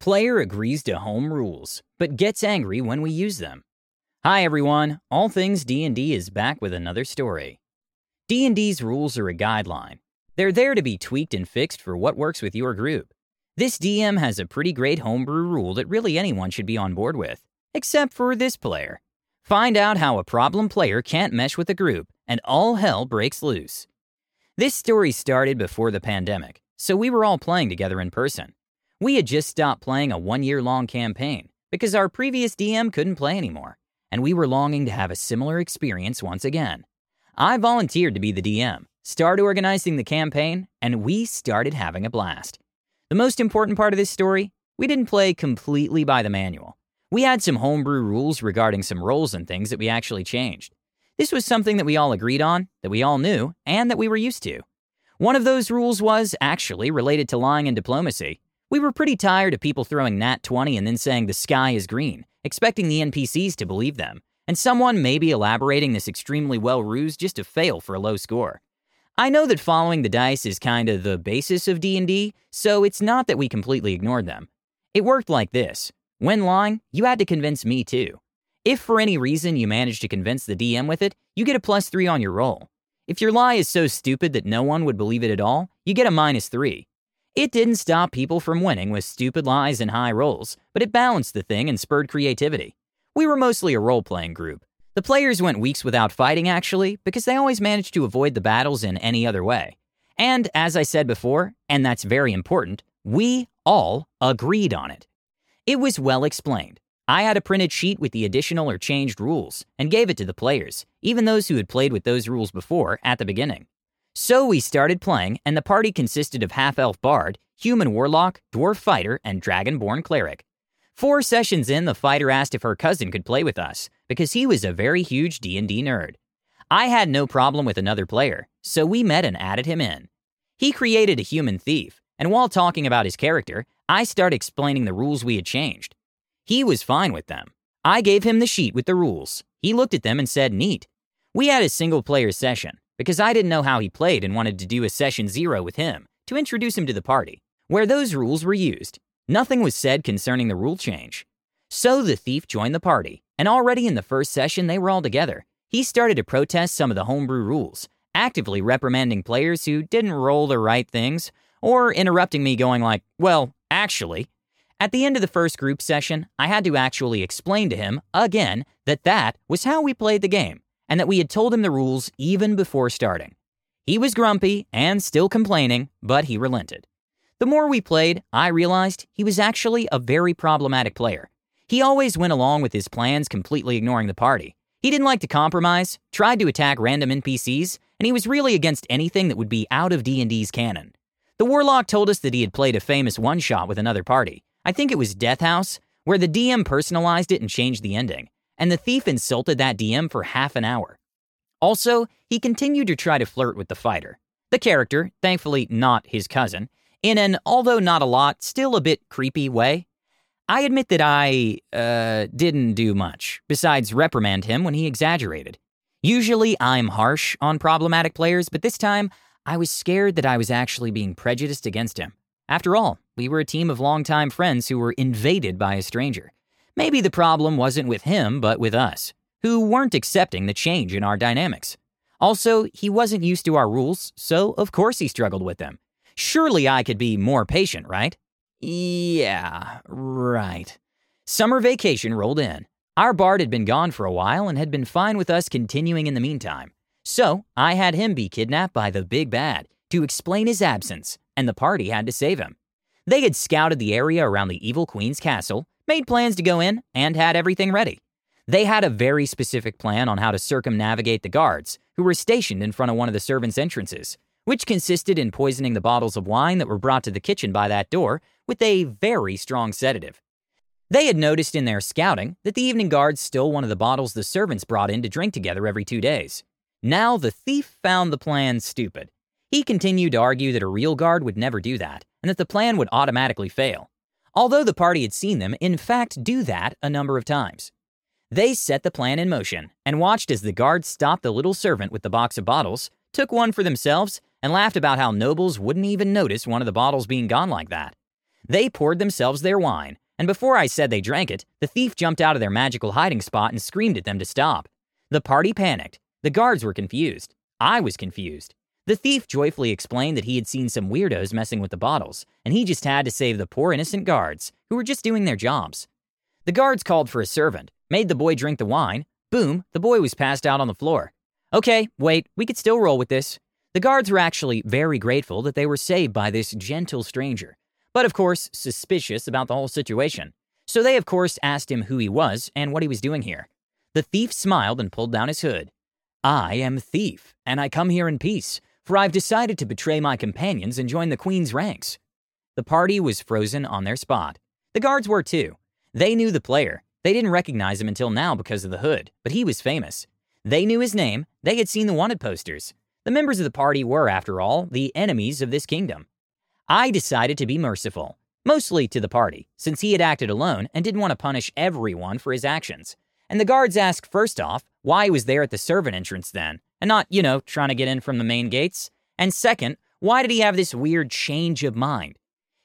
Player agrees to home rules, but gets angry when we use them. Hi everyone, All Things D&D is back with another story. D&D's rules are a guideline. They're there to be tweaked and fixed for what works with your group. This DM has a pretty great homebrew rule that really anyone should be on board with, except for this player. Find out how a problem player can't mesh with a group, and all hell breaks loose. This story started before the pandemic, so we were all playing together in person. We had just stopped playing a one-year-long campaign because our previous DM couldn't play anymore, and we were longing to have a similar experience once again. I volunteered to be the DM, started organizing the campaign, and we started having a blast. The most important part of this story, we didn't play completely by the manual. We had some homebrew rules regarding some roles and things that we actually changed. This was something that we all agreed on, that we all knew, and that we were used to. One of those rules was actually related to lying and diplomacy. We were pretty tired of people throwing nat 20 and then saying the sky is green, expecting the NPCs to believe them, and someone maybe elaborating this extremely well ruse just to fail for a low score. I know that following the dice is kind of the basis of D&D, so it's not that we completely ignored them. It worked like this. When lying, you had to convince me too. If for any reason you manage to convince the DM with it, you get a +3 on your roll. If your lie is so stupid that no one would believe it at all, you get a -3. It didn't stop people from winning with stupid lies and high rolls, but it balanced the thing and spurred creativity. We were mostly a role-playing group. The players went weeks without fighting, actually, because they always managed to avoid the battles in any other way. And as I said before, and that's very important, we all agreed on it. It was well explained. I had a printed sheet with the additional or changed rules and gave it to the players, even those who had played with those rules before at the beginning. So we started playing, and the party consisted of half-elf bard, human warlock, dwarf fighter, and dragonborn cleric. 4 sessions in, the fighter asked if her cousin could play with us, because he was a very huge D&D nerd. I had no problem with another player, so we met and added him in. He created a human thief, and while talking about his character, I started explaining the rules we had changed. He was fine with them. I gave him the sheet with the rules. He looked at them and said, neat. We had a single-player session, because I didn't know how he played and wanted to do a session 0 with him to introduce him to the party, where those rules were used. Nothing was said concerning the rule change. So the thief joined the party, and already in the first session they were all together. He started to protest some of the homebrew rules, actively reprimanding players who didn't roll the right things, or interrupting me going like, well, actually. At the end of the first group session, I had to actually explain to him, again, that was how we played the game, and that we had told him the rules even before starting. He was grumpy and still complaining, but he relented. The more we played, I realized he was actually a very problematic player. He always went along with his plans, completely ignoring the party. He didn't like to compromise, tried to attack random NPCs, and he was really against anything that would be out of D&D's canon. The warlock told us that he had played a famous one-shot with another party. I think it was Death House, where the DM personalized it and changed the ending, and the thief insulted that DM for half an hour. Also, he continued to try to flirt with the fighter. The character, thankfully not his cousin, in an, although not a lot, still a bit creepy way. I admit that I didn't do much, besides reprimand him when he exaggerated. Usually I'm harsh on problematic players, but this time I was scared that I was actually being prejudiced against him. After all, we were a team of longtime friends who were invaded by a stranger. Maybe the problem wasn't with him, but with us, who weren't accepting the change in our dynamics. Also, he wasn't used to our rules, so of course he struggled with them. Surely I could be more patient, right? Yeah, right. Summer vacation rolled in. Our bard had been gone for a while and had been fine with us continuing in the meantime. So I had him be kidnapped by the big bad to explain his absence, and the party had to save him. They had scouted the area around the evil queen's castle, made plans to go in, and had everything ready. They had a very specific plan on how to circumnavigate the guards, who were stationed in front of one of the servants' entrances, which consisted in poisoning the bottles of wine that were brought to the kitchen by that door with a very strong sedative. They had noticed in their scouting that the evening guards stole one of the bottles the servants brought in to drink together every 2 days. Now the thief found the plan stupid. He continued to argue that a real guard would never do that, and that the plan would automatically fail, although the party had seen them, in fact, do that a number of times. They set the plan in motion and watched as the guards stopped the little servant with the box of bottles, took one for themselves, and laughed about how nobles wouldn't even notice one of the bottles being gone like that. They poured themselves their wine, and before I said they drank it, the thief jumped out of their magical hiding spot and screamed at them to stop. The party panicked. The guards were confused. I was confused. The thief joyfully explained that he had seen some weirdos messing with the bottles, and he just had to save the poor innocent guards, who were just doing their jobs. The guards called for a servant, made the boy drink the wine. Boom, the boy was passed out on the floor. Okay, wait, we could still roll with this. The guards were actually very grateful that they were saved by this gentle stranger, but of course, suspicious about the whole situation. So they of course asked him who he was and what he was doing here. The thief smiled and pulled down his hood. I am thief, and I come here in peace, for I've decided to betray my companions and join the Queen's ranks. The party was frozen on their spot. The guards were too. They knew the player. They didn't recognize him until now because of the hood, but he was famous. They knew his name. They had seen the wanted posters. The members of the party were, after all, the enemies of this kingdom. I decided to be merciful, mostly to the party, since he had acted alone and didn't want to punish everyone for his actions. And the guards asked, first off, why he was there at the servant entrance then, and not, trying to get in from the main gates. And second, why did he have this weird change of mind?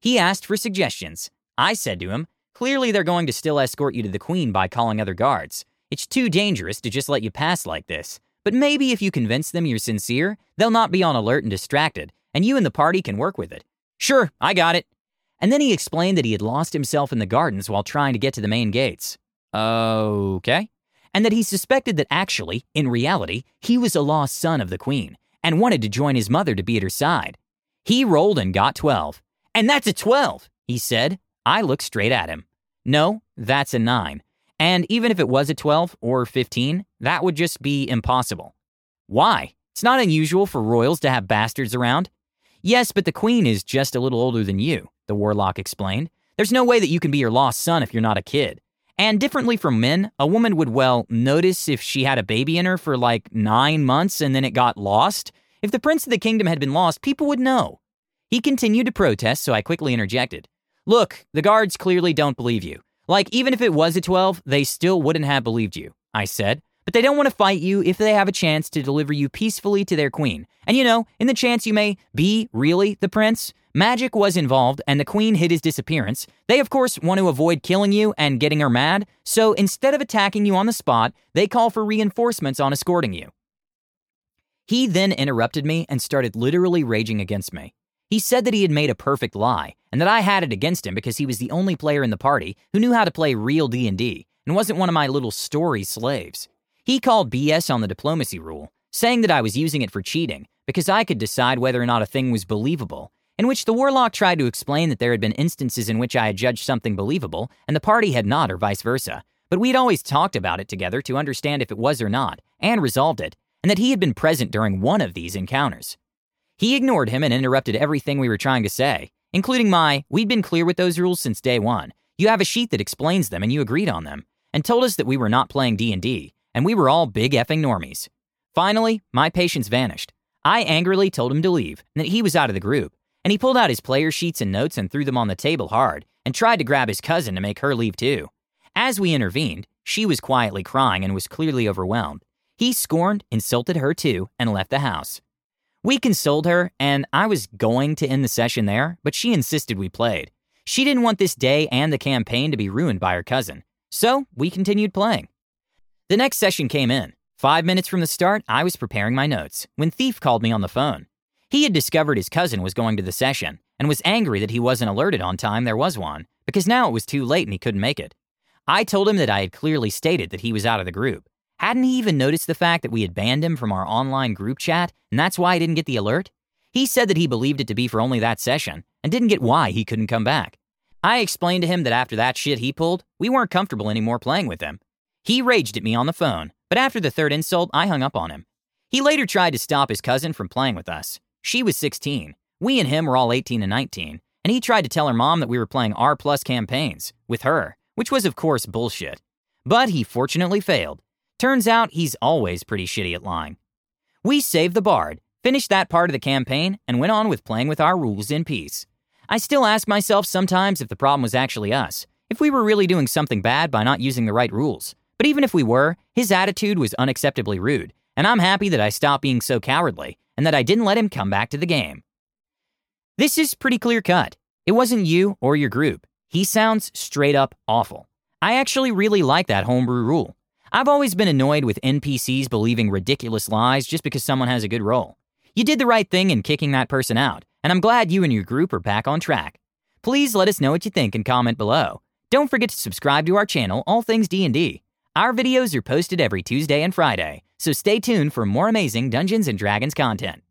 He asked for suggestions. I said to him, clearly they're going to still escort you to the Queen by calling other guards. It's too dangerous to just let you pass like this. But maybe if you convince them you're sincere, they'll not be on alert and distracted, and you and the party can work with it. Sure, I got it. And then he explained that he had lost himself in the gardens while trying to get to the main gates. Okay. And that he suspected that actually, in reality, he was a lost son of the Queen and wanted to join his mother to be at her side. He rolled and got 12. And that's a 12, he said. I looked straight at him. No, that's a 9. And even if it was a 12 or 15, that would just be impossible. Why? It's not unusual for royals to have bastards around. Yes, but the Queen is just a little older than you, the warlock explained. There's no way that you can be your lost son if you're not a kid. And differently from men, a woman would, notice if she had a baby in her for 9 months and then it got lost. If the prince of the kingdom had been lost, people would know. He continued to protest, so I quickly interjected. Look, the guards clearly don't believe you. Even if it was a 12, they still wouldn't have believed you, I said. But they don't want to fight you if they have a chance to deliver you peacefully to their queen. And in the chance you may be really the prince, magic was involved and the queen hid his disappearance. They, of course, want to avoid killing you and getting her mad, so instead of attacking you on the spot, they call for reinforcements on escorting you. He then interrupted me and started literally raging against me. He said that he had made a perfect lie and that I had it against him because he was the only player in the party who knew how to play real D&D and wasn't one of my little story slaves. He called BS on the diplomacy rule, saying that I was using it for cheating because I could decide whether or not a thing was believable, in which the warlock tried to explain that there had been instances in which I had judged something believable and the party had not, or vice versa, but we'd always talked about it together to understand if it was or not, and resolved it, and that he had been present during one of these encounters. He ignored him and interrupted everything we were trying to say, including we'd been clear with those rules since day one, you have a sheet that explains them and you agreed on them, and told us that we were not playing D&D, and we were all big effing normies. Finally, my patience vanished. I angrily told him to leave, and that he was out of the group, and he pulled out his player sheets and notes and threw them on the table hard and tried to grab his cousin to make her leave too. As we intervened, she was quietly crying and was clearly overwhelmed. He scorned, insulted her too, and left the house. We consoled her, and I was going to end the session there, but she insisted we played. She didn't want this day and the campaign to be ruined by her cousin, so we continued playing. The next session came in. 5 minutes from the start, I was preparing my notes when Thief called me on the phone. He had discovered his cousin was going to the session and was angry that he wasn't alerted on time there was one, because now it was too late and he couldn't make it. I told him that I had clearly stated that he was out of the group. Hadn't he even noticed the fact that we had banned him from our online group chat and that's why he didn't get the alert? He said that he believed it to be for only that session and didn't get why he couldn't come back. I explained to him that after that shit he pulled, we weren't comfortable anymore playing with him. He raged at me on the phone, but after the third insult, I hung up on him. He later tried to stop his cousin from playing with us. She was 16, we and him were all 18 and 19, and he tried to tell her mom that we were playing R+ campaigns with her, which was of course bullshit. But he fortunately failed. Turns out he's always pretty shitty at lying. We saved the bard, finished that part of the campaign, and went on with playing with our rules in peace. I still ask myself sometimes if the problem was actually us, if we were really doing something bad by not using the right rules. But even if we were, his attitude was unacceptably rude, and I'm happy that I stopped being so cowardly and that I didn't let him come back to the game. This is pretty clear cut. It wasn't you or your group. He sounds straight up awful. I actually really like that homebrew rule. I've always been annoyed with NPCs believing ridiculous lies just because someone has a good role. You did the right thing in kicking that person out, and I'm glad you and your group are back on track. Please let us know what you think and comment below. Don't forget to subscribe to our channel, All Things D&D. Our videos are posted every Tuesday and Friday, so stay tuned for more amazing Dungeons & Dragons content.